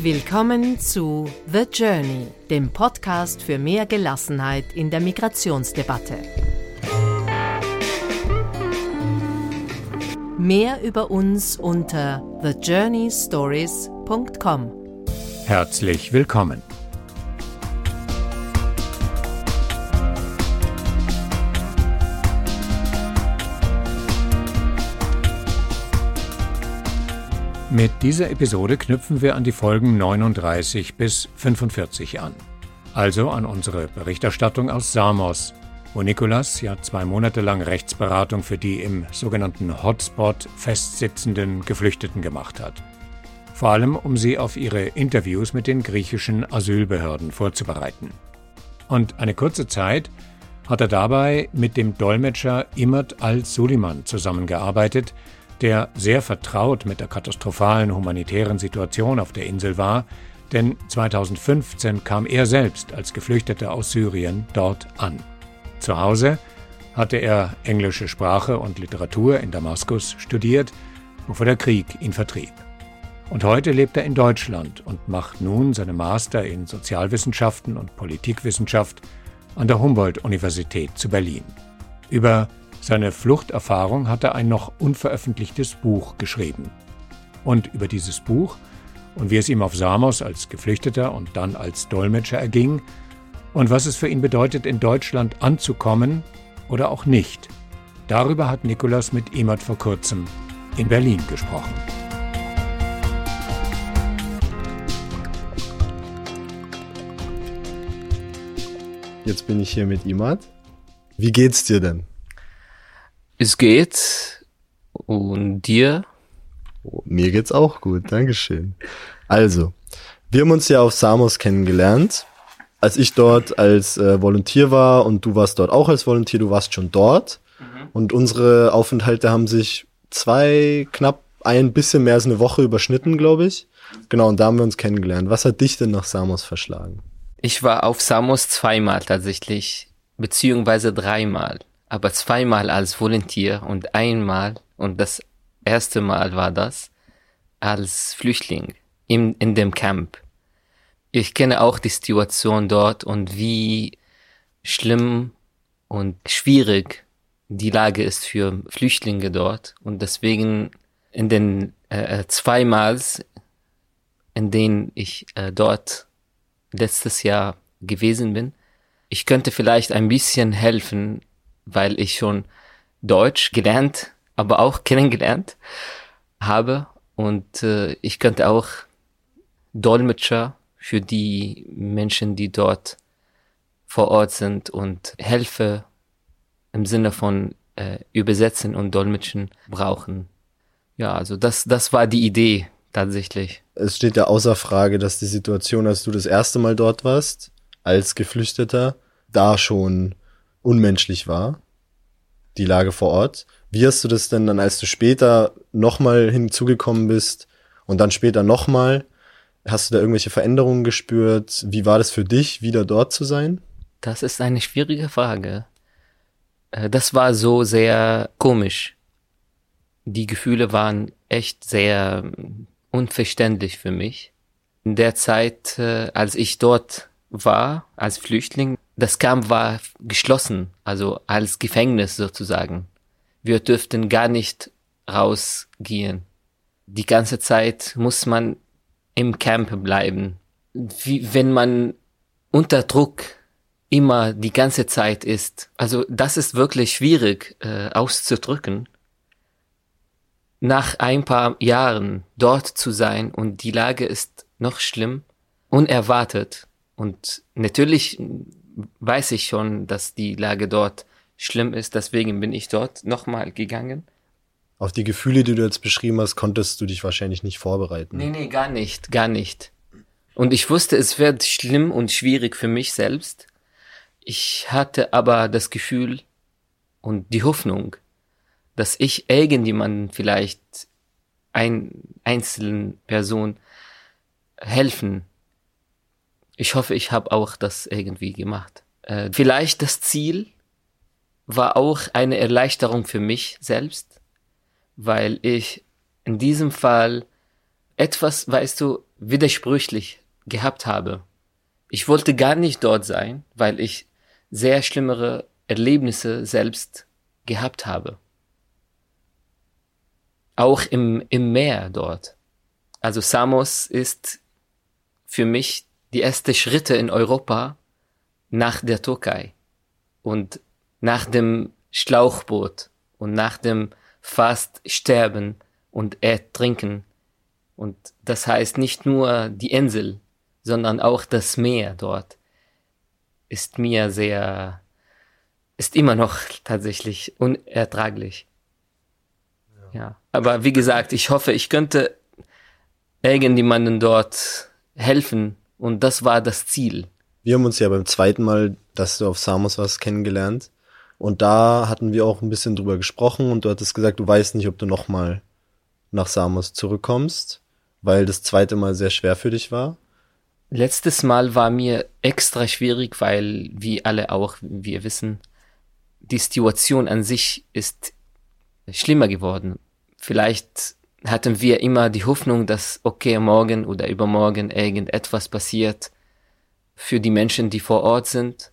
Willkommen zu The Journey, dem Podcast für mehr Gelassenheit in der Migrationsdebatte. Mehr über uns unter thejourneystories.com. Herzlich willkommen. Mit dieser Episode knüpfen wir an die Folgen 39 bis 45 an, also an unsere Berichterstattung aus Samos, wo Nikolas ja 2 Monate lang Rechtsberatung für die im sogenannten Hotspot festsitzenden Geflüchteten gemacht hat. Vor allem, um sie auf ihre Interviews mit den griechischen Asylbehörden vorzubereiten. Und eine kurze Zeit hat er dabei mit dem Dolmetscher Imad al-Suleiman zusammengearbeitet, der sehr vertraut mit der katastrophalen humanitären Situation auf der Insel war, denn 2015 kam er selbst als Geflüchteter aus Syrien dort an. Zu Hause hatte er englische Sprache und Literatur in Damaskus studiert, bevor der Krieg ihn vertrieb. Und heute lebt er in Deutschland und macht nun seinen Master in Sozialwissenschaften und Politikwissenschaft an der Humboldt-Universität zu Berlin. Über seine Fluchterfahrung hat er ein noch unveröffentlichtes Buch geschrieben. Und über dieses Buch und wie es ihm auf Samos als Geflüchteter und dann als Dolmetscher erging und was es für ihn bedeutet, in Deutschland anzukommen oder auch nicht, darüber hat Nikolas mit Imad vor kurzem in Berlin gesprochen. Jetzt bin ich hier mit Imad. Wie geht's dir denn? Es geht. Und dir? Mir geht's auch gut, Dankeschön. Also, wir haben uns ja auf Samos kennengelernt, als ich dort als Volontier war und du warst dort auch als Volontier, du warst schon dort. Mhm. Und unsere Aufenthalte haben sich knapp ein bisschen mehr als eine Woche überschnitten, glaube ich. Genau, und da haben wir uns kennengelernt. Was hat dich denn nach Samos verschlagen? Ich war auf Samos 2-mal tatsächlich, beziehungsweise 3-mal. Aber 2-mal als Volunteer und 1-mal, und das erste Mal war das, als Flüchtling in dem Camp. Ich kenne auch die Situation dort und wie schlimm und schwierig die Lage ist für Flüchtlinge dort. Und deswegen in den 2-mal, in denen ich dort letztes Jahr gewesen bin, ich könnte vielleicht ein bisschen helfen, weil ich schon Deutsch gelernt, aber auch kennengelernt habe. Und ich könnte auch Dolmetscher für die Menschen, die dort vor Ort sind, und Hilfe im Sinne von Übersetzen und Dolmetschen brauchen. Ja, also das war die Idee tatsächlich. Es steht ja außer Frage, dass die Situation, als du das erste Mal dort warst, als Geflüchteter, da schon unmenschlich war, die Lage vor Ort. Wie hast du das denn dann, als du später nochmal hinzugekommen bist und dann später nochmal, hast du da irgendwelche Veränderungen gespürt? Wie war das für dich, wieder dort zu sein? Das ist eine schwierige Frage. Das war so sehr komisch. Die Gefühle waren echt sehr unverständlich für mich. In der Zeit, als ich dort war, als Flüchtling, das Camp war geschlossen, also als Gefängnis sozusagen. Wir dürften gar nicht rausgehen. Die ganze Zeit muss man im Camp bleiben. Wie wenn man unter Druck immer die ganze Zeit ist. Also das ist wirklich schwierig auszudrücken. Nach ein paar Jahren dort zu sein und die Lage ist noch schlimm, unerwartet. Und natürlich weiß ich schon, dass die Lage dort schlimm ist, deswegen bin ich dort nochmal gegangen. Auf die Gefühle, die du jetzt beschrieben hast, konntest du dich wahrscheinlich nicht vorbereiten. Nee, gar nicht. Und ich wusste, es wird schlimm und schwierig für mich selbst. Ich hatte aber das Gefühl und die Hoffnung, dass ich irgendjemandem, vielleicht einer einzelnen Person, helfen. Ich hoffe, ich habe auch das irgendwie gemacht. Vielleicht das Ziel war auch eine Erleichterung für mich selbst, weil ich in diesem Fall etwas, weißt du, widersprüchlich gehabt habe. Ich wollte gar nicht dort sein, weil ich sehr schlimmere Erlebnisse selbst gehabt habe. Auch im Meer dort. Also Samos ist für mich die ersten Schritte in Europa nach der Türkei und nach dem Schlauchboot und nach dem fast Sterben und Ertrinken. Und das heißt nicht nur die Insel, sondern auch das Meer dort ist mir sehr, ist immer noch tatsächlich unerträglich. Ja. Ja. Aber wie gesagt, ich hoffe, ich könnte irgendjemanden dort helfen und das war das Ziel. Wir haben uns ja beim zweiten Mal, dass du auf Samos warst, kennengelernt. Und da hatten wir auch ein bisschen drüber gesprochen und du hattest gesagt, du weißt nicht, ob du nochmal nach Samos zurückkommst, weil das zweite Mal sehr schwer für dich war. Letztes Mal war mir extra schwierig, weil, wie alle auch, wir wissen, die Situation an sich ist schlimmer geworden. Vielleicht hatten wir immer die Hoffnung, dass okay, morgen oder übermorgen irgendetwas passiert für die Menschen, die vor Ort sind.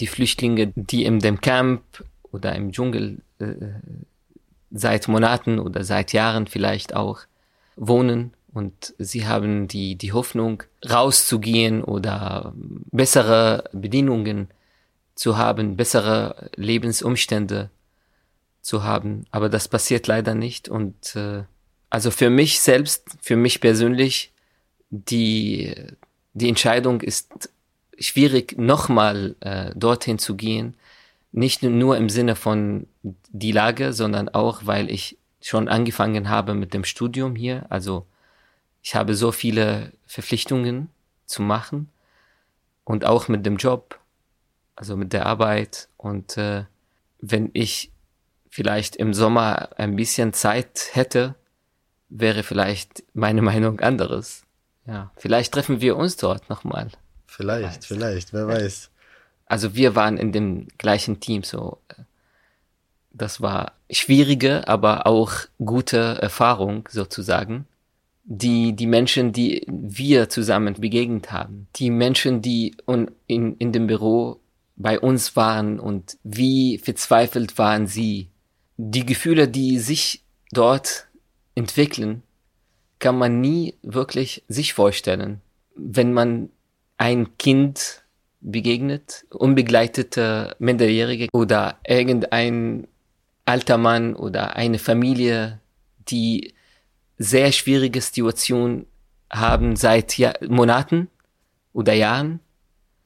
Die Flüchtlinge, die in dem Camp oder im Dschungel seit Monaten oder seit Jahren vielleicht auch wohnen und sie haben die Hoffnung, rauszugehen oder bessere Bedingungen zu haben, bessere Lebensumstände zu haben. Aber das passiert leider nicht. Und also für mich selbst, für mich persönlich, die Entscheidung ist schwierig, nochmal dorthin zu gehen, nicht nur im Sinne von die Lage, sondern auch, weil ich schon angefangen habe mit dem Studium hier. Also ich habe so viele Verpflichtungen zu machen und auch mit dem Job, also mit der Arbeit. Und wenn ich vielleicht im Sommer ein bisschen Zeit hätte, wäre vielleicht meine Meinung anderes. Ja, vielleicht treffen wir uns dort nochmal. Vielleicht, wer weiß. Also wir waren in dem gleichen Team, so das war schwierige, aber auch gute Erfahrung sozusagen. Die Menschen, die wir zusammen begegnet haben, die Menschen, die in dem Büro bei uns waren und wie verzweifelt waren sie. Die Gefühle, die sich dort entwickeln, kann man nie wirklich sich vorstellen, wenn man ein Kind begegnet, unbegleitete Minderjährige oder irgendein alter Mann oder eine Familie, die sehr schwierige Situation haben seit Monaten oder Jahren,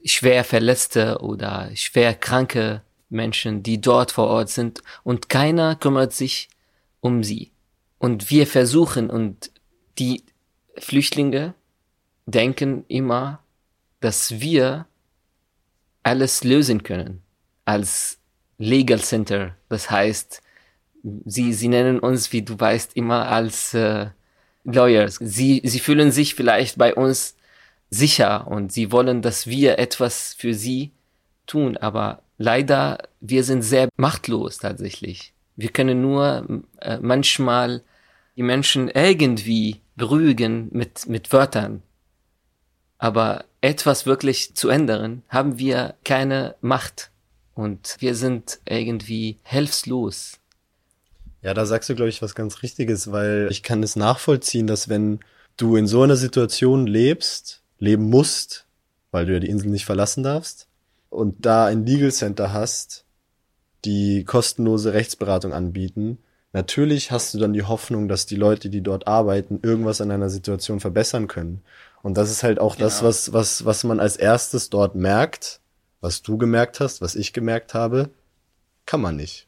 schwer verletzte oder schwer kranke Menschen, die dort vor Ort sind und keiner kümmert sich um sie. Und wir versuchen und die Flüchtlinge denken immer, dass wir alles lösen können als Legal Center. Das heißt, sie nennen uns, wie du weißt, immer als Lawyers. Sie fühlen sich vielleicht bei uns sicher und sie wollen, dass wir etwas für sie tun. Aber leider, wir sind sehr machtlos tatsächlich. Wir können nur manchmal die Menschen irgendwie beruhigen mit Wörtern. Aber etwas wirklich zu ändern, haben wir keine Macht und wir sind irgendwie hilflos. Ja, da sagst du, glaube ich, was ganz Richtiges, weil ich kann es nachvollziehen, dass wenn du in so einer Situation leben musst, weil du ja die Insel nicht verlassen darfst und da ein Legal Center hast, die kostenlose Rechtsberatung anbieten, natürlich hast du dann die Hoffnung, dass die Leute, die dort arbeiten, irgendwas an einer Situation verbessern können. Und das ist halt auch das, was man als erstes dort merkt, was du gemerkt hast, was ich gemerkt habe, kann man nicht.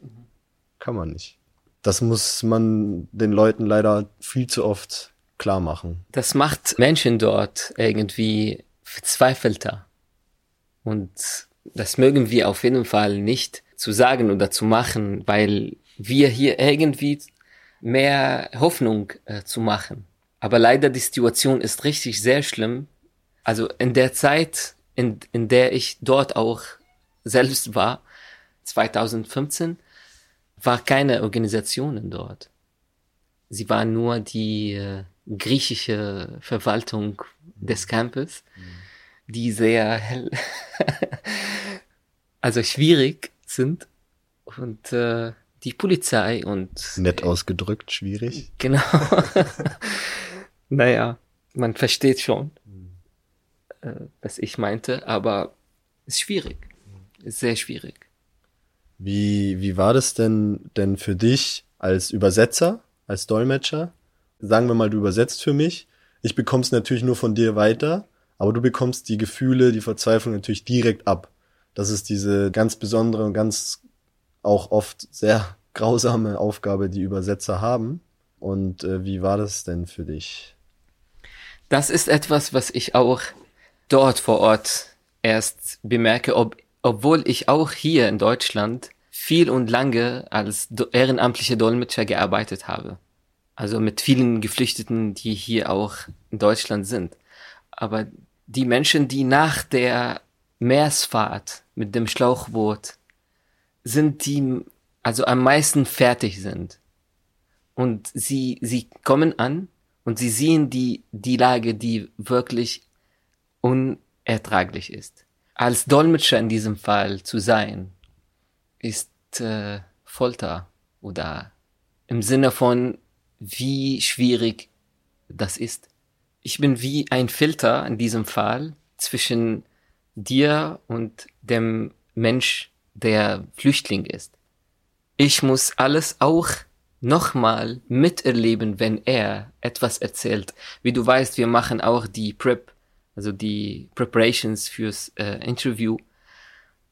Das muss man den Leuten leider viel zu oft klar machen. Das macht Menschen dort irgendwie verzweifelter. Und das mögen wir auf jeden Fall nicht zu sagen oder zu machen, weil wir hier irgendwie mehr Hoffnung zu machen. Aber leider die Situation ist richtig sehr schlimm. Also in der Zeit, in der ich dort auch selbst war, 2015, war keine Organisationen dort. Sie waren nur die griechische Verwaltung des Campus, die sehr also schwierig sind und die Polizei und... Nett ausgedrückt, schwierig. Genau. Naja, man versteht schon, was ich meinte, aber es ist schwierig, ist sehr schwierig. Wie war das denn für dich als Übersetzer, als Dolmetscher? Sagen wir mal, du übersetzt für mich. Ich bekomme es natürlich nur von dir weiter, aber du bekommst die Gefühle, die Verzweiflung natürlich direkt ab. Das ist diese ganz besondere und ganz auch oft sehr grausame Aufgabe, die Übersetzer haben. Und wie war das denn für dich? Das ist etwas, was ich auch dort vor Ort erst bemerke, obwohl ich auch hier in Deutschland viel und lange als ehrenamtlicher Dolmetscher gearbeitet habe. Also mit vielen Geflüchteten, die hier auch in Deutschland sind. Aber die Menschen, die nach der Meeresfahrt mit dem Schlauchboot sind, die also am meisten fertig sind. Und sie kommen an und sie sehen die Lage, die wirklich unerträglich ist. Als Dolmetscher in diesem Fall zu sein, ist Folter oder im Sinne von, wie schwierig das ist. Ich bin wie ein Filter in diesem Fall zwischen dir und dem Mensch, der Flüchtling ist. Ich muss alles auch nochmal miterleben, wenn er etwas erzählt. Wie du weißt, wir machen auch die Prep, also die Preparations fürs Interview.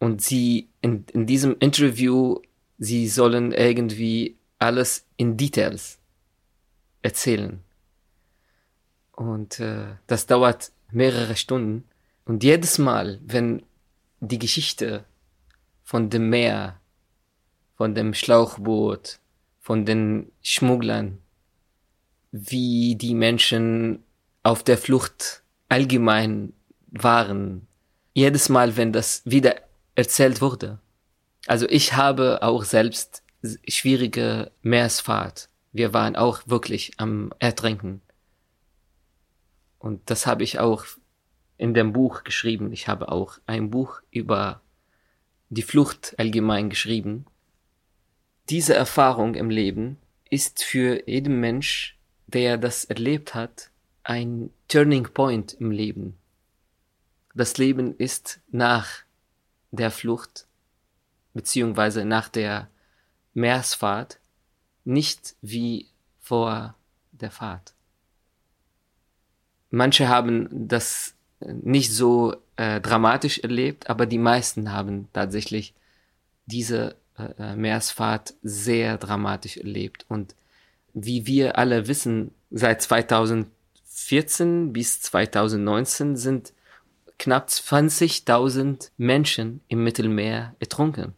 Und sie in diesem Interview, sie sollen irgendwie alles in Details erzählen. Und das dauert mehrere Stunden. Und jedes Mal, wenn die Geschichte von dem Meer, von dem Schlauchboot, von den Schmugglern, wie die Menschen auf der Flucht allgemein waren, jedes Mal, wenn das wieder erzählt wurde. Also ich habe auch selbst schwierige Meeresfahrt. Wir waren auch wirklich am Ertrinken. Und das habe ich auch in dem Buch geschrieben. Ich habe auch ein Buch über die Flucht allgemein geschrieben. Diese Erfahrung im Leben ist für jeden Mensch, der das erlebt hat, ein Turning Point im Leben. Das Leben ist nach der Flucht, beziehungsweise nach der Meeresfahrt, nicht wie vor der Fahrt. Manche haben das nicht so dramatisch erlebt, aber die meisten haben tatsächlich diese Meeresfahrt sehr dramatisch erlebt. Und wie wir alle wissen, seit 2014 bis 2019 sind knapp 20.000 Menschen im Mittelmeer ertrunken.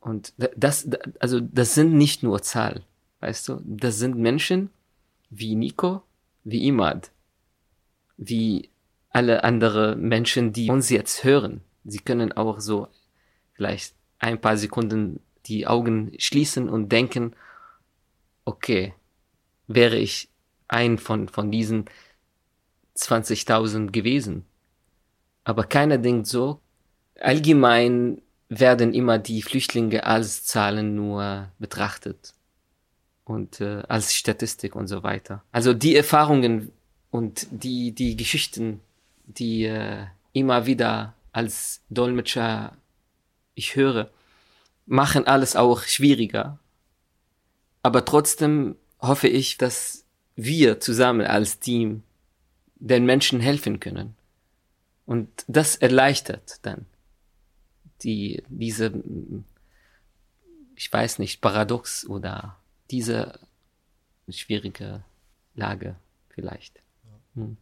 Und das sind nicht nur Zahlen, weißt du? Das sind Menschen wie Nico, wie Imad, wie alle anderen Menschen, die uns jetzt hören. Sie können auch so vielleicht ein paar Sekunden die Augen schließen und denken, okay, wäre ich ein von diesen 20.000 gewesen. Aber keiner denkt so. Allgemein werden immer die Flüchtlinge als Zahlen nur betrachtet und als Statistik und so weiter. Also die Erfahrungen und die Geschichten, die immer wieder als Dolmetscher ich höre, machen alles auch schwieriger. Aber trotzdem hoffe ich, dass wir zusammen als Team den Menschen helfen können. Und das erleichtert dann diese, ich weiß nicht, Paradox oder diese schwierige Lage vielleicht. Hm.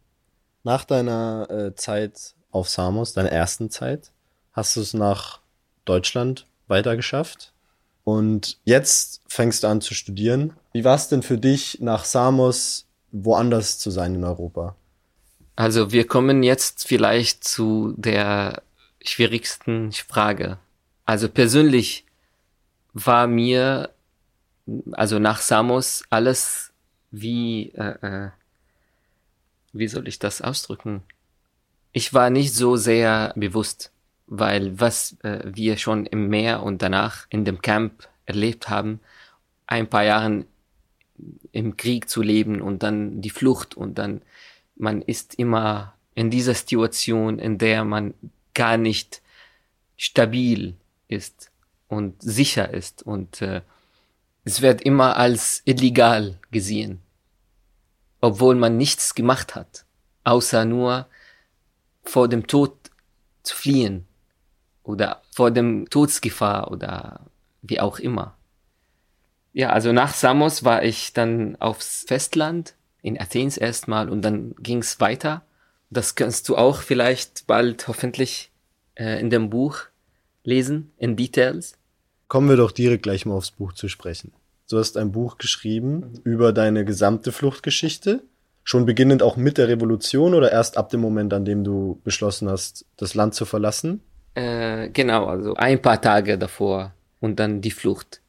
Nach deiner Zeit auf Samos, deiner ersten Zeit, hast du es nach Deutschland weitergeschafft und jetzt fängst du an zu studieren. Wie war es denn für dich, nach Samos woanders zu sein in Europa? Also wir kommen jetzt vielleicht zu der schwierigsten Frage. Also persönlich war mir, also nach Samos, alles wie soll ich das ausdrücken? Ich war nicht so sehr bewusst, weil was wir schon im Meer und danach in dem Camp erlebt haben, ein paar Jahre im Krieg zu leben und dann die Flucht und dann man ist immer in dieser Situation, in der man gar nicht stabil ist und sicher ist und es wird immer als illegal gesehen, obwohl man nichts gemacht hat, außer nur vor dem Tod zu fliehen oder vor dem Todesgefahr oder wie auch immer. Ja, also nach Samos war ich dann aufs Festland, in Athens erstmal und dann ging es weiter. Das kannst du auch vielleicht bald hoffentlich in dem Buch lesen, in Details. Kommen wir doch direkt gleich mal aufs Buch zu sprechen. Du hast ein Buch geschrieben über deine gesamte Fluchtgeschichte, schon beginnend auch mit der Revolution oder erst ab dem Moment, an dem du beschlossen hast, das Land zu verlassen? Genau, also ein paar Tage davor und dann die Flucht.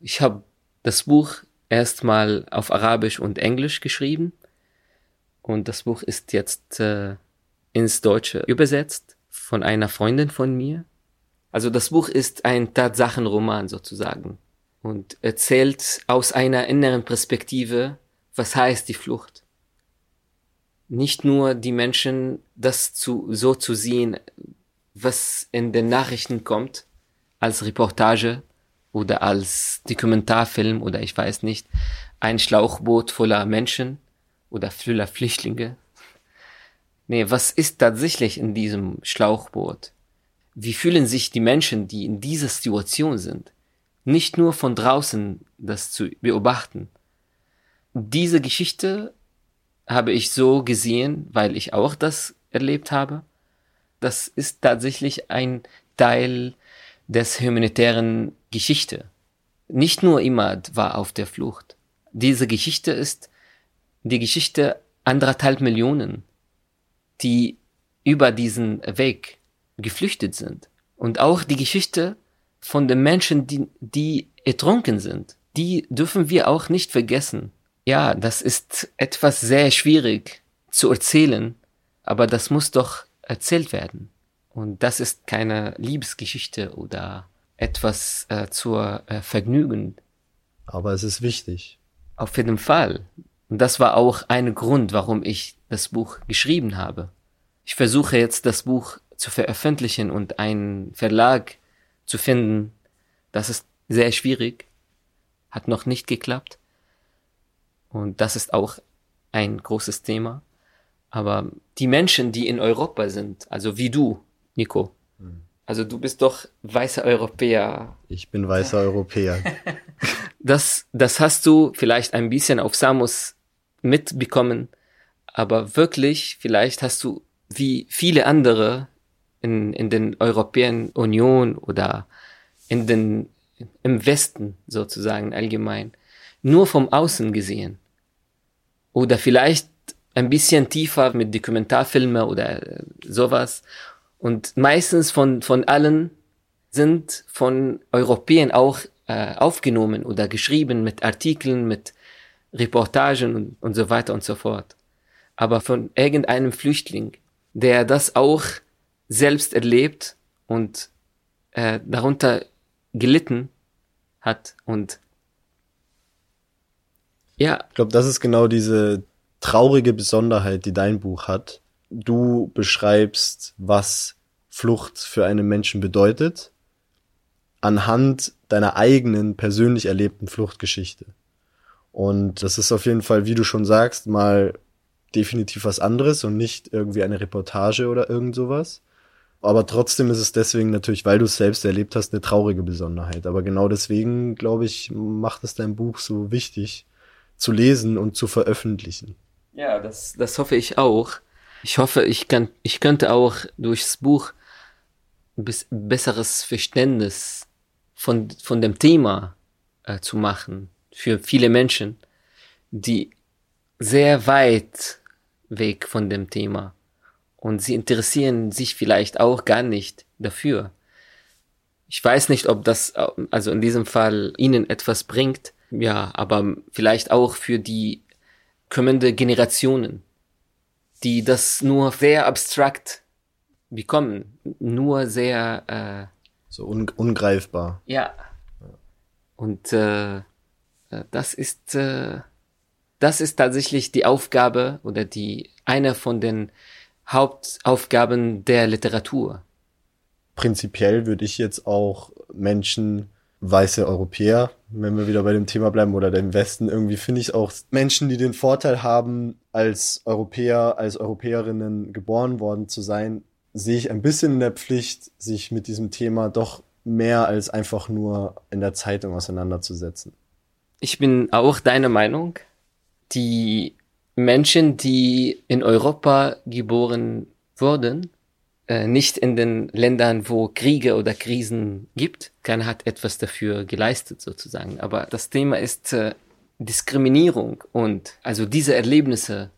Ich habe das Buch erstmal auf Arabisch und Englisch geschrieben und das Buch ist jetzt ins Deutsche übersetzt von einer Freundin von mir. Also das Buch ist ein Tatsachenroman sozusagen und erzählt aus einer inneren Perspektive, was heißt die Flucht. Nicht nur die Menschen das so zu sehen, was in den Nachrichten kommt, als Reportage oder als Dokumentarfilm oder ich weiß nicht, ein Schlauchboot voller Menschen oder voller Flüchtlinge. Nee, was ist tatsächlich in diesem Schlauchboot? Wie fühlen sich die Menschen, die in dieser Situation sind? Nicht nur von draußen das zu beobachten. Diese Geschichte habe ich so gesehen, weil ich auch das erlebt habe. Das ist tatsächlich ein Teil des humanitären Geschichte. Nicht nur Imad war auf der Flucht. Diese Geschichte ist die Geschichte 1,5 Millionen, die über diesen Weg geflüchtet sind. Und auch die Geschichte von den Menschen, die ertrunken sind. Die dürfen wir auch nicht vergessen. Ja, das ist etwas sehr schwierig zu erzählen, aber das muss doch erzählt werden. Und das ist keine Liebesgeschichte oder etwas zur Vergnügen. Aber es ist wichtig. Auf jeden Fall. Und das war auch ein Grund, warum ich das Buch geschrieben habe. Ich versuche jetzt, das Buch zu veröffentlichen und einen Verlag zu finden. Das ist sehr schwierig. Hat noch nicht geklappt. Und das ist auch ein großes Thema. Aber die Menschen, die in Europa sind, also wie du, Nico, also du bist doch weißer Europäer. Ich bin weißer Europäer. Das hast du vielleicht ein bisschen auf Samos mitbekommen, aber wirklich, vielleicht hast du wie viele andere in den Europäischen Union oder im Westen sozusagen allgemein, nur vom Außen gesehen. Oder vielleicht ein bisschen tiefer mit Dokumentarfilmen oder sowas. Und meistens von allen sind von Europäern auch aufgenommen oder geschrieben mit Artikeln, mit Reportagen und so weiter und so fort. Aber von irgendeinem Flüchtling, der das auch selbst erlebt und darunter gelitten hat. Und ja. Ich glaube, das ist genau diese traurige Besonderheit, die dein Buch hat. Du beschreibst, was Flucht für einen Menschen bedeutet, anhand deiner eigenen persönlich erlebten Fluchtgeschichte. Und das ist auf jeden Fall, wie du schon sagst, mal definitiv was anderes und nicht irgendwie eine Reportage oder irgend sowas. Aber trotzdem ist es deswegen natürlich, weil du es selbst erlebt hast, eine traurige Besonderheit. Aber genau deswegen, glaube ich, macht es dein Buch so wichtig zu lesen und zu veröffentlichen. Ja, das hoffe ich auch. Ich hoffe, ich könnte auch durchs Buch besseres Verständnis von dem Thema zu machen für viele Menschen, die sehr weit weg von dem Thema und sie interessieren sich vielleicht auch gar nicht dafür. Ich weiß nicht, ob das also in diesem Fall ihnen etwas bringt, ja, aber vielleicht auch für die kommende Generationen, die das nur sehr abstrakt bekommen, nur sehr so ungreifbar. Ja. Und das ist tatsächlich die Aufgabe oder die eine von den Hauptaufgaben der Literatur. Prinzipiell würde ich jetzt auch Menschen, weiße Europäer, wenn wir wieder bei dem Thema bleiben, oder dem Westen, irgendwie finde ich auch Menschen, die den Vorteil haben, als Europäer, als Europäerinnen geboren worden zu sein, sehe ich ein bisschen in der Pflicht, sich mit diesem Thema doch mehr als einfach nur in der Zeitung auseinanderzusetzen. Ich bin auch deiner Meinung. Die Menschen, die in Europa geboren wurden, nicht in den Ländern, wo Kriege oder Krisen gibt, keiner hat etwas dafür geleistet sozusagen. Aber das Thema ist Diskriminierung und also diese Erlebnisse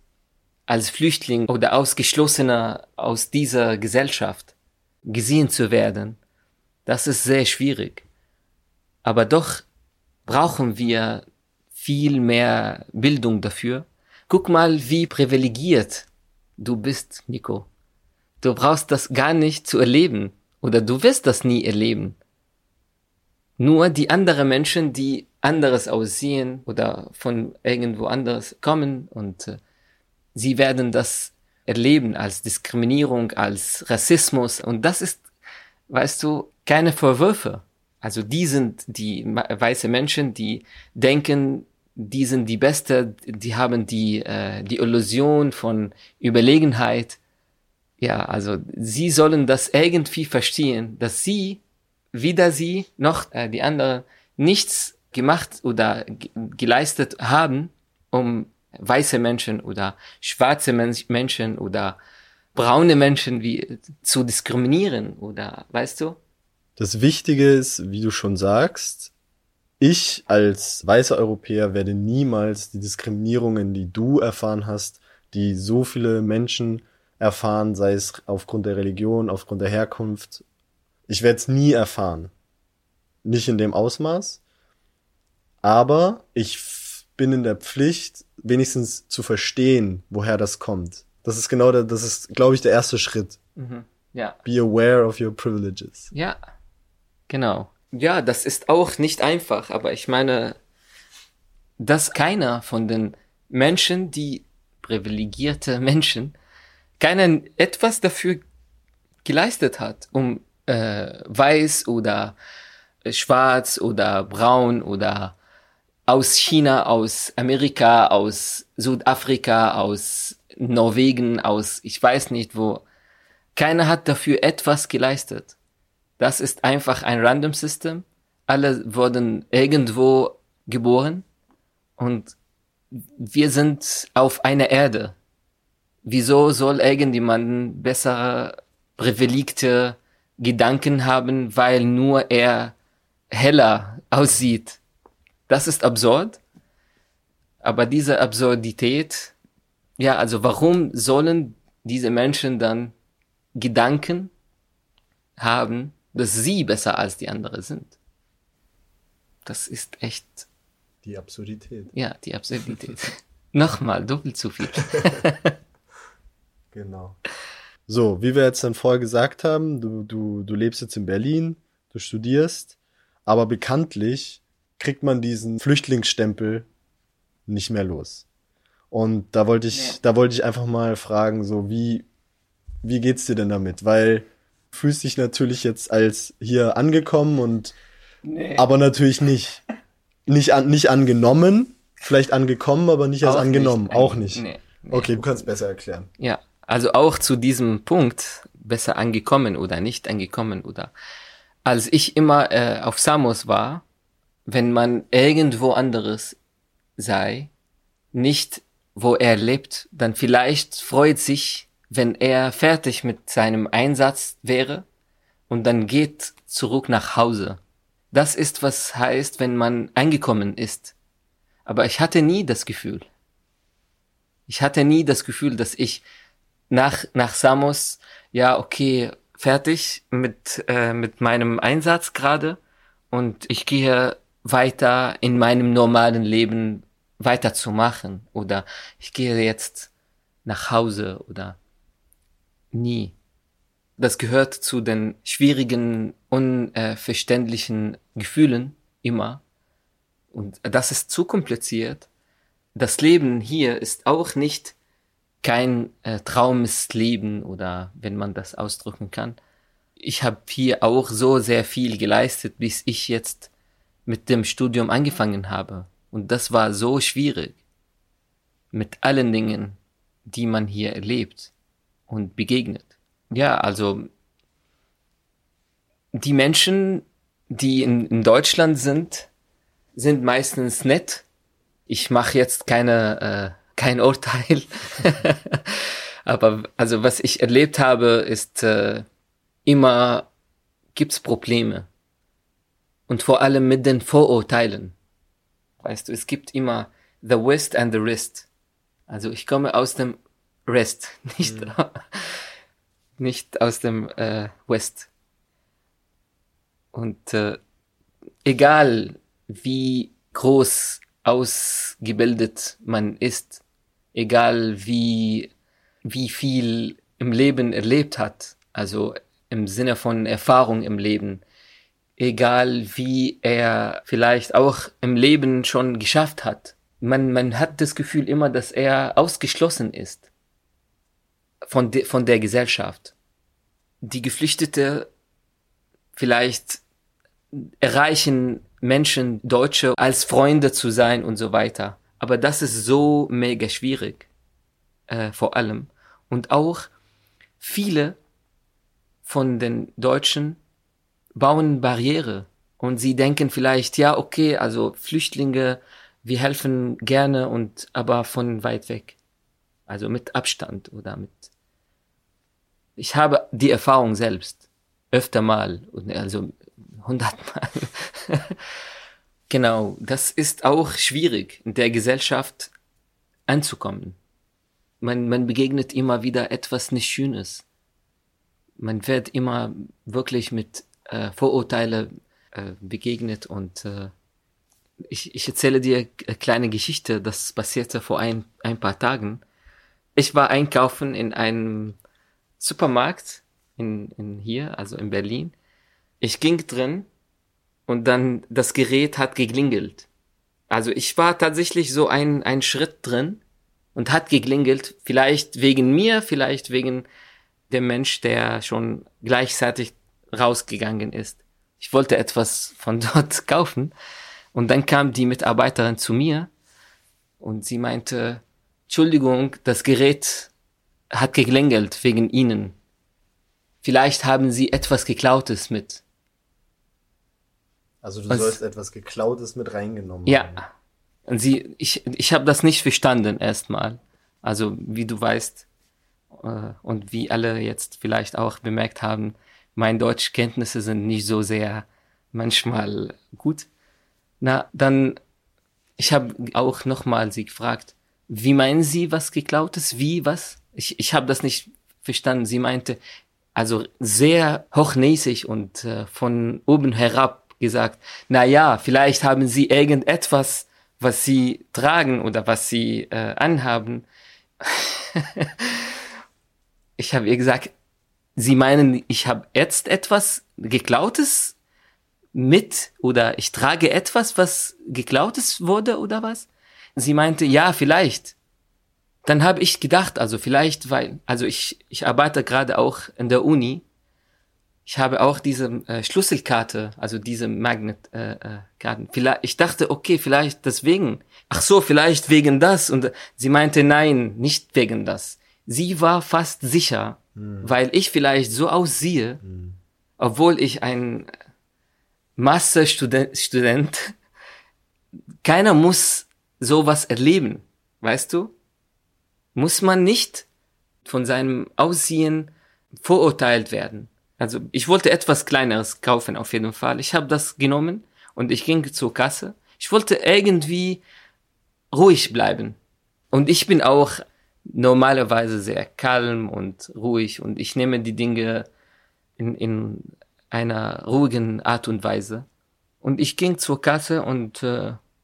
als Flüchtling oder Ausgeschlossener aus dieser Gesellschaft gesehen zu werden. Das ist sehr schwierig. Aber doch brauchen wir viel mehr Bildung dafür. Guck mal, wie privilegiert du bist, Nico. Du brauchst das gar nicht zu erleben. Oder du wirst das nie erleben. Nur die anderen Menschen, die anderes aussehen oder von irgendwo anders kommen, und sie werden das erleben als Diskriminierung, als Rassismus. Und das ist, weißt du, keine Vorwürfe. Also die sind die weiße Menschen, die denken, die sind die Beste, die haben die Illusion von Überlegenheit. Ja, also sie sollen das irgendwie verstehen, dass sie, weder sie noch die anderen, nichts gemacht oder geleistet haben, um weiße Menschen oder schwarze Menschen oder braune Menschen wie zu diskriminieren, oder, weißt du? Das Wichtige ist, wie du schon sagst, ich als weißer Europäer werde niemals die Diskriminierungen, die du erfahren hast, die so viele Menschen erfahren, sei es aufgrund der Religion, aufgrund der Herkunft, ich werde es nie erfahren. Nicht in dem Ausmaß, aber ich bin in der Pflicht, wenigstens zu verstehen, woher das kommt. Das ist genau, das ist, glaube ich, der erste Schritt. Mhm. Ja. Be aware of your privileges. Ja, genau. Ja, das ist auch nicht einfach, aber ich meine, dass keiner von den Menschen, die privilegierte Menschen, keiner etwas dafür geleistet hat, um weiß oder schwarz oder braun oder aus China, aus Amerika, aus Südafrika, aus Norwegen, aus ich weiß nicht wo. Keiner hat dafür etwas geleistet. Das ist einfach ein Random System. Alle wurden irgendwo geboren und wir sind auf einer Erde. Wieso soll irgendjemanden bessere, privilegierte Gedanken haben, weil nur er heller aussieht? Das ist absurd. Aber diese Absurdität, ja, also warum sollen diese Menschen dann Gedanken haben, dass sie besser als die anderen sind? Das ist echt... Die Absurdität. Ja, die Absurdität. Nochmal, doppelt zu viel. Genau. So, wie wir jetzt dann vorher gesagt haben, du lebst jetzt in Berlin, du studierst, aber bekanntlich kriegt man diesen Flüchtlingsstempel nicht mehr los. Und da wollte ich einfach mal fragen, so wie geht's dir denn damit? Weil du fühlst dich natürlich jetzt als hier angekommen und aber natürlich nicht angenommen, vielleicht angekommen, aber nicht als angenommen, auch nicht. Nee. Okay, du kannst besser erklären. Ja, also auch zu diesem Punkt, besser angekommen oder nicht angekommen oder als ich immer auf Samos war, wenn man irgendwo anderes sei, nicht wo er lebt, dann vielleicht freut sich, wenn er fertig mit seinem Einsatz wäre und dann geht zurück nach Hause. Das ist, was heißt, wenn man angekommen ist. Aber ich hatte nie das Gefühl. Ich hatte nie das Gefühl, dass ich nach Samos, ja okay, fertig mit meinem Einsatz gerade und ich gehe weiter in meinem normalen Leben weiterzumachen oder ich gehe jetzt nach Hause oder nie. Das gehört zu den schwierigen, unverständlichen Gefühlen immer. Und das ist zu kompliziert. Das Leben hier ist auch nicht kein Traumesleben oder wenn man das ausdrücken kann. Ich habe hier auch so sehr viel geleistet, bis ich jetzt mit dem Studium angefangen habe. Und das war so schwierig. Mit allen Dingen, die man hier erlebt und begegnet. Ja, also die Menschen, die in Deutschland sind, sind meistens nett. Ich mache jetzt kein Urteil. Aber also was ich erlebt habe, ist immer gibt's Probleme. Und vor allem mit den Vorurteilen. Weißt du, es gibt immer the West and the Rest. Also ich komme aus dem Rest, nicht aus dem West. Und egal wie groß ausgebildet man ist, egal wie viel im Leben erlebt hat, also im Sinne von Erfahrung im Leben, egal wie er vielleicht auch im Leben schon geschafft hat, man hat das Gefühl immer, dass er ausgeschlossen ist von der Gesellschaft. Die Geflüchtete vielleicht erreichen Menschen, Deutsche, als Freunde zu sein und so weiter. Aber das ist so mega schwierig, vor allem. Und auch viele von den Deutschen bauen Barriere. Und sie denken vielleicht, ja, okay, also Flüchtlinge, wir helfen gerne, aber von weit weg. Also mit Abstand oder mit... Ich habe die Erfahrung selbst öfter mal, also 100 Mal. Genau, das ist auch schwierig, in der Gesellschaft anzukommen. Man begegnet immer wieder etwas nicht Schönes. Man wird immer wirklich mit Vorurteilen begegnet und ich erzähle dir eine kleine Geschichte, das passierte vor ein paar Tagen. Ich war einkaufen in einem Supermarkt hier, also in Berlin. Ich ging drin und dann das Gerät hat geklingelt. Also ich war tatsächlich so ein Schritt drin und hat geklingelt. Vielleicht wegen mir, vielleicht wegen dem Mensch, der schon gleichzeitig rausgegangen ist. Ich wollte etwas von dort kaufen und dann kam die Mitarbeiterin zu mir und sie meinte, Entschuldigung, das Gerät hat geklingelt wegen Ihnen. Vielleicht haben Sie etwas Geklautes mit. Also du sollst etwas Geklautes mit reingenommen haben. Ja, und ich habe das nicht verstanden erstmal. Also wie du weißt und wie alle jetzt vielleicht auch bemerkt haben, meine Deutschkenntnisse sind nicht so sehr manchmal gut. Na, dann, ich habe auch nochmal sie gefragt, wie meinen Sie was Geklautes? Wie, was? Ich habe das nicht verstanden. Sie meinte, also sehr hochnäsig und von oben herab gesagt, na ja, vielleicht haben Sie irgendetwas, was Sie tragen oder was Sie anhaben. Ich habe ihr gesagt, Sie meinen, ich habe jetzt etwas Geklautes mit oder ich trage etwas, was Geklautes wurde oder was? Sie meinte, ja, vielleicht. Dann habe ich gedacht, also vielleicht, weil, also ich arbeite gerade auch in der Uni. Ich habe auch diese Schlüsselkarte, also diese Magnetkarten. Ich dachte, okay, vielleicht deswegen. Ach so, vielleicht wegen das. Und sie meinte, nein, nicht wegen das. Sie war fast sicher, weil ich vielleicht so aussehe, obwohl ich ein Masterstudent, keiner muss sowas erleben, weißt du? Muss man nicht von seinem Aussehen verurteilt werden. Also ich wollte etwas Kleineres kaufen auf jeden Fall. Ich habe das genommen und ich ging zur Kasse. Ich wollte irgendwie ruhig bleiben. Und ich bin auch normalerweise sehr kalm und ruhig und ich nehme die Dinge in einer ruhigen Art und Weise. Und ich ging zur Kasse und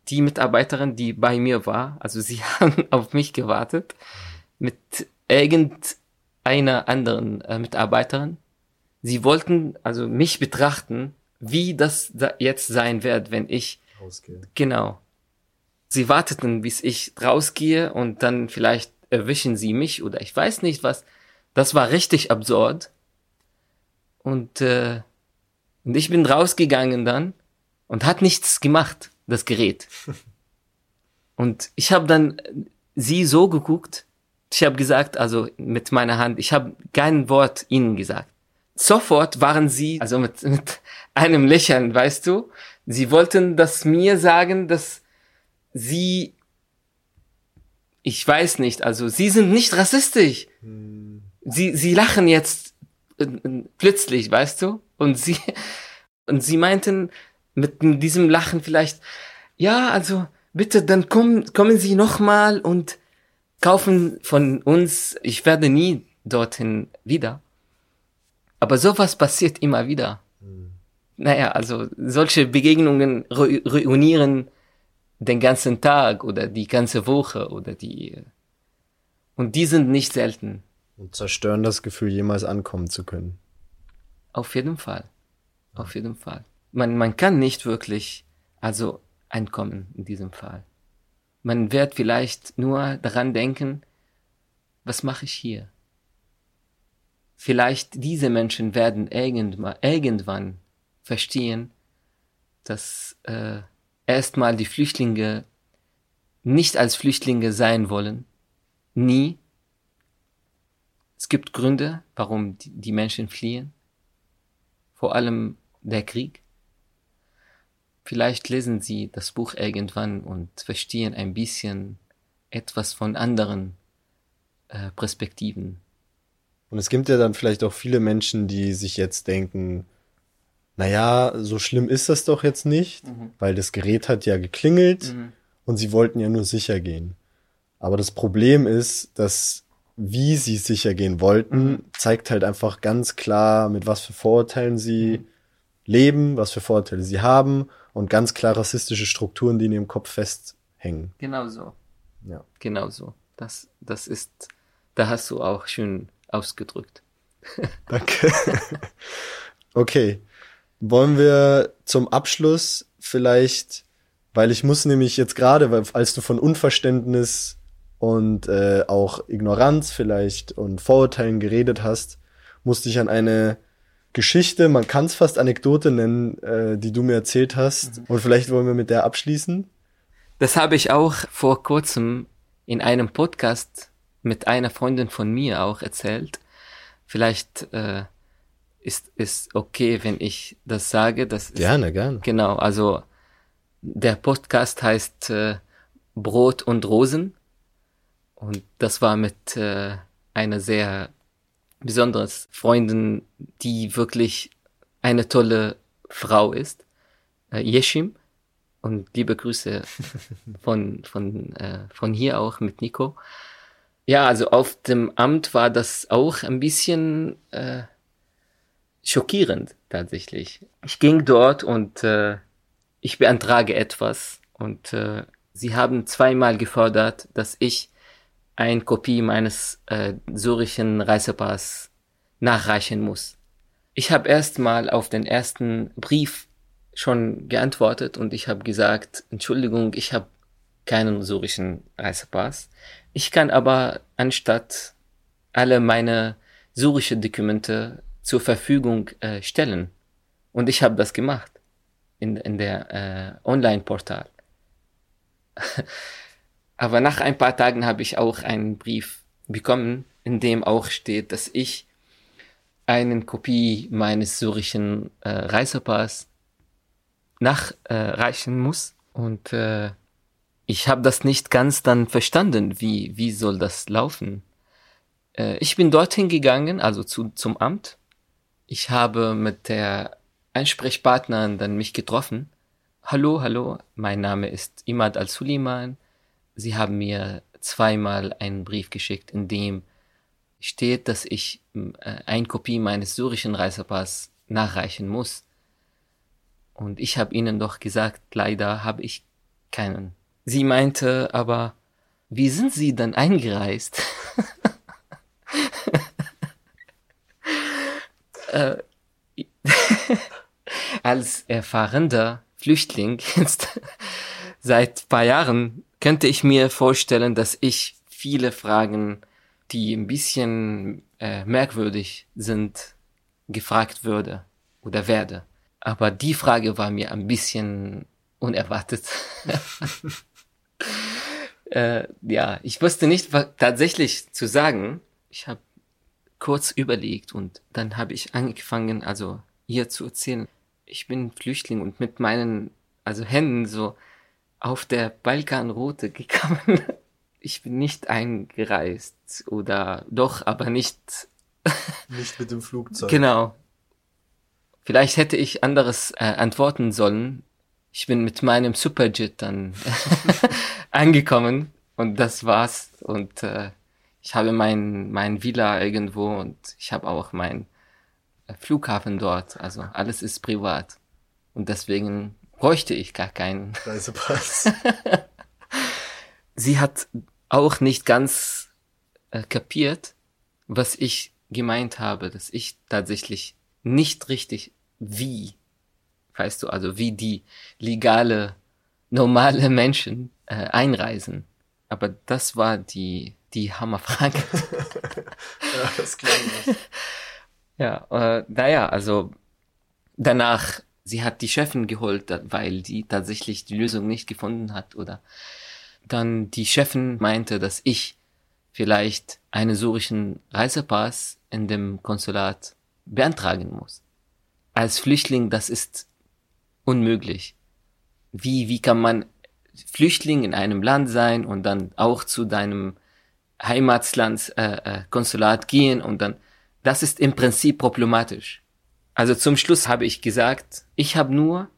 die Mitarbeiterin, die bei mir war, also sie haben auf mich gewartet, mit irgendeiner anderen Mitarbeiterin. Sie wollten also mich betrachten, wie das da jetzt sein wird, wenn ich rausgehe. Genau. Sie warteten, bis ich rausgehe und dann vielleicht erwischen sie mich oder ich weiß nicht was. Das war richtig absurd. Und ich bin rausgegangen dann und hat nichts gemacht, das Gerät. Und ich habe dann sie so geguckt, ich habe gesagt, also mit meiner Hand, ich habe kein Wort ihnen gesagt. Sofort waren sie, also mit einem Lächeln, weißt du, sie wollten das mir sagen, dass sie, ich weiß nicht, also sie sind nicht rassistisch. Sie lachen jetzt plötzlich, weißt du? Und sie meinten mit diesem Lachen vielleicht, ja, also bitte, dann kommen Sie nochmal und kaufen von uns. Ich werde nie dorthin wieder. Aber sowas passiert immer wieder. Naja, also solche Begegnungen ruinieren den ganzen Tag oder die ganze Woche oder die... Und die sind nicht selten. Und zerstören das Gefühl, jemals ankommen zu können. Auf jeden Fall. Auf jeden Fall. Man kann nicht wirklich, also, ankommen in diesem Fall. Man wird vielleicht nur daran denken, was mache ich hier? Vielleicht diese Menschen werden irgendwann verstehen, dass erstmal die Flüchtlinge nicht als Flüchtlinge sein wollen. Nie. Es gibt Gründe, warum die Menschen fliehen. Vor allem der Krieg. Vielleicht lesen sie das Buch irgendwann und verstehen ein bisschen etwas von anderen Perspektiven. Und es gibt ja dann vielleicht auch viele Menschen, die sich jetzt denken, naja, so schlimm ist das doch jetzt nicht, weil das Gerät hat ja geklingelt und sie wollten ja nur sicher gehen. Aber das Problem ist, dass wie sie sicher gehen wollten, zeigt halt einfach ganz klar, mit was für Vorurteilen sie leben, was für Vorurteile sie haben und ganz klar rassistische Strukturen, die in ihrem Kopf festhängen. Genau so. Ja. Genau so. Das ist, da hast du auch schön ausgedrückt. Danke. Okay. Wollen wir zum Abschluss vielleicht, weil ich muss nämlich jetzt gerade, als du von Unverständnis und auch Ignoranz vielleicht und Vorurteilen geredet hast, musste ich an eine Geschichte, man kann es fast Anekdote nennen, die du mir erzählt hast. Und vielleicht wollen wir mit der abschließen. Das habe ich auch vor kurzem in einem Podcast mit einer Freundin von mir auch erzählt. Vielleicht ist es okay, wenn ich das sage. Das gerne, ist, gerne. Genau, also der Podcast heißt Brot und Rosen. Und das war mit einer sehr besonderen Freundin, die wirklich eine tolle Frau ist, Yeshim. Und liebe Grüße von hier auch mit Nico. Ja, also auf dem Amt war das auch ein bisschen schockierend tatsächlich. Ich ging dort und ich beantrage etwas. Und sie haben zweimal gefordert, dass ich eine Kopie meines syrischen Reisepass nachreichen muss. Ich habe erstmal auf den ersten Brief schon geantwortet und ich habe gesagt, Entschuldigung, ich habe keinen syrischen Reisepass. Ich kann aber anstatt alle meine syrischen Dokumente zur Verfügung stellen. Und ich habe das gemacht in der Online-Portal. Aber nach ein paar Tagen habe ich auch einen Brief bekommen, in dem auch steht, dass ich eine Kopie meines syrischen Reisepass nachreichen muss. Und ich habe das nicht ganz dann verstanden, wie soll das laufen. Ich bin dorthin gegangen, also zum Amt. Ich habe mit der Ansprechpartnerin dann mich getroffen. Hallo, mein Name ist Imad al-Suleiman. Sie haben mir zweimal einen Brief geschickt, in dem steht, dass ich eine Kopie meines syrischen Reisepass nachreichen muss. Und ich habe ihnen doch gesagt, leider habe ich keinen. Sie meinte aber, wie sind Sie denn eingereist? Als erfahrener Flüchtling jetzt seit ein paar Jahren könnte ich mir vorstellen, dass ich viele Fragen, die ein bisschen merkwürdig sind, gefragt würde oder werde. Aber die Frage war mir ein bisschen unerwartet. Ja, ich wusste nicht, was tatsächlich zu sagen. Ich habe kurz überlegt und dann habe ich angefangen, also ihr zu erzählen. Ich bin Flüchtling und mit meinen Händen so auf der Balkanroute gekommen. Ich bin nicht eingereist oder doch, aber nicht... Nicht mit dem Flugzeug. Genau. Vielleicht hätte ich anderes antworten sollen. Ich bin mit meinem Superjet dann angekommen und das war's. Und ich habe mein Villa irgendwo und ich habe auch meinen Flughafen dort. Also alles ist privat. Und deswegen bräuchte ich gar keinen Reisepass. Sie hat auch nicht ganz kapiert, was ich gemeint habe, dass ich tatsächlich nicht richtig wie die legale, normale Menschen einreisen. Aber das war die Hammerfrage. Ja, das klang nicht. Ja, danach, sie hat die Chefin geholt, weil die tatsächlich die Lösung nicht gefunden hat, oder? Dann die Chefin meinte, dass ich vielleicht einen syrischen Reisepass in dem Konsulat beantragen muss. Als Flüchtling, das ist unmöglich. Wie kann man Flüchtling in einem Land sein und dann auch zu deinem Heimatland Konsulat gehen und dann, das ist im Prinzip problematisch. Also zum Schluss habe ich gesagt, ich habe nur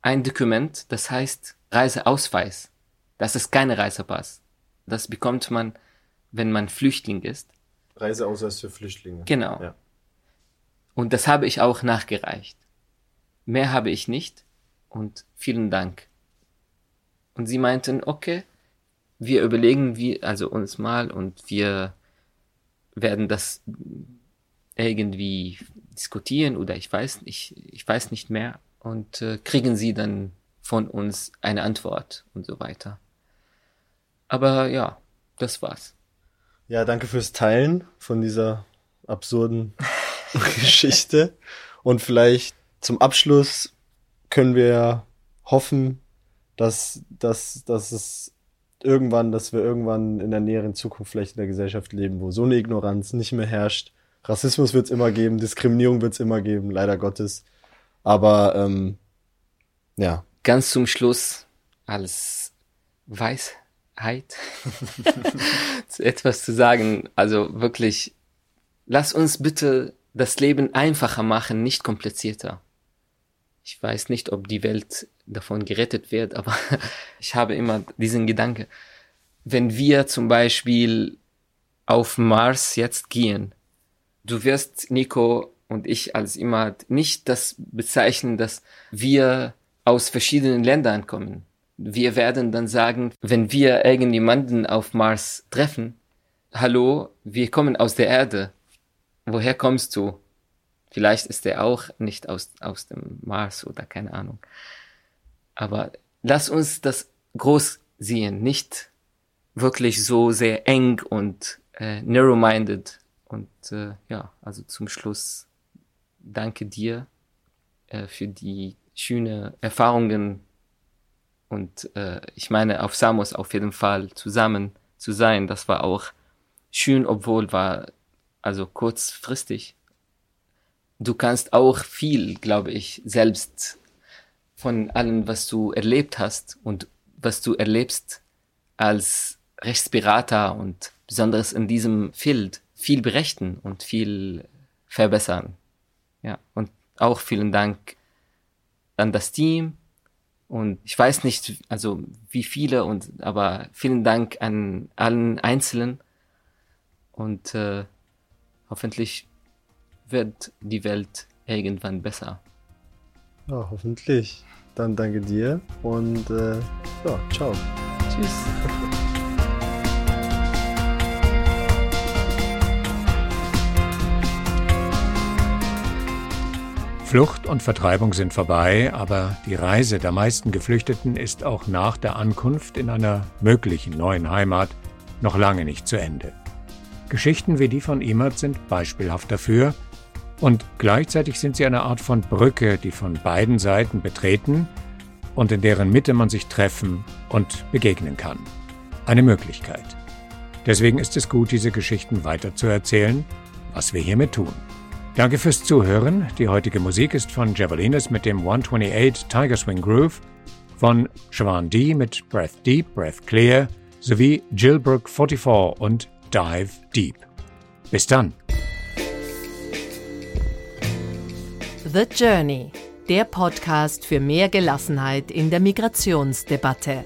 ein Dokument, das heißt Reiseausweis. Das ist kein Reisepass. Das bekommt man, wenn man Flüchtling ist. Reiseausweis für Flüchtlinge. Genau. Ja. Und das habe ich auch nachgereicht. Mehr habe ich nicht und vielen Dank. Und sie meinten, okay, wir überlegen uns mal und wir werden das irgendwie diskutieren oder ich weiß nicht mehr und kriegen sie dann von uns eine Antwort und so weiter. Aber ja, das war's. Ja, danke fürs Teilen von dieser absurden Geschichte. Und vielleicht zum Abschluss können wir hoffen, dass wir irgendwann in der näheren Zukunft vielleicht in der Gesellschaft leben, wo so eine Ignoranz nicht mehr herrscht. Rassismus wird es immer geben, Diskriminierung wird es immer geben, leider Gottes. Aber ja. Ganz zum Schluss als Weisheit etwas zu sagen. Also wirklich, lass uns bitte das Leben einfacher machen, nicht komplizierter. Ich weiß nicht, ob die Welt davon gerettet wird, aber ich habe immer diesen Gedanke. Wenn wir zum Beispiel auf Mars jetzt gehen, du wirst, Nico und ich als immer, nicht das bezeichnen, dass wir aus verschiedenen Ländern kommen. Wir werden dann sagen, wenn wir irgendjemanden auf Mars treffen, hallo, wir kommen aus der Erde. Woher kommst du? Vielleicht ist er auch nicht aus dem Mars oder keine Ahnung. Aber lass uns das groß sehen, nicht wirklich so sehr eng und narrow-minded. Und ja, also zum Schluss danke dir für die schöne Erfahrungen und ich meine auf Samos auf jeden Fall zusammen zu sein. Das war auch schön, obwohl war also kurzfristig. Du kannst auch viel, glaube ich, selbst von allem, was du erlebt hast und was du erlebst als Rechtsberater und besonders in diesem Feld viel berichten und viel verbessern. Ja, und auch vielen Dank an das Team und ich weiß nicht, also wie viele, aber vielen Dank an allen Einzelnen und hoffentlich wird die Welt irgendwann besser. Ja, hoffentlich. Dann danke dir und ja, ciao. Tschüss. Flucht und Vertreibung sind vorbei, aber die Reise der meisten Geflüchteten ist auch nach der Ankunft in einer möglichen neuen Heimat noch lange nicht zu Ende. Geschichten wie die von Imad sind beispielhaft dafür und gleichzeitig sind sie eine Art von Brücke, die von beiden Seiten betreten und in deren Mitte man sich treffen und begegnen kann. Eine Möglichkeit. Deswegen ist es gut, diese Geschichten weiterzuerzählen, was wir hiermit tun. Danke fürs Zuhören. Die heutige Musik ist von Javelinis mit dem 128 Tiger Swing Groove, von Schwandi mit Breath Deep, Breath Clear, sowie Jillbrook44 und Dive Deep. Bis dann! The Journey, der Podcast für mehr Gelassenheit in der Migrationsdebatte.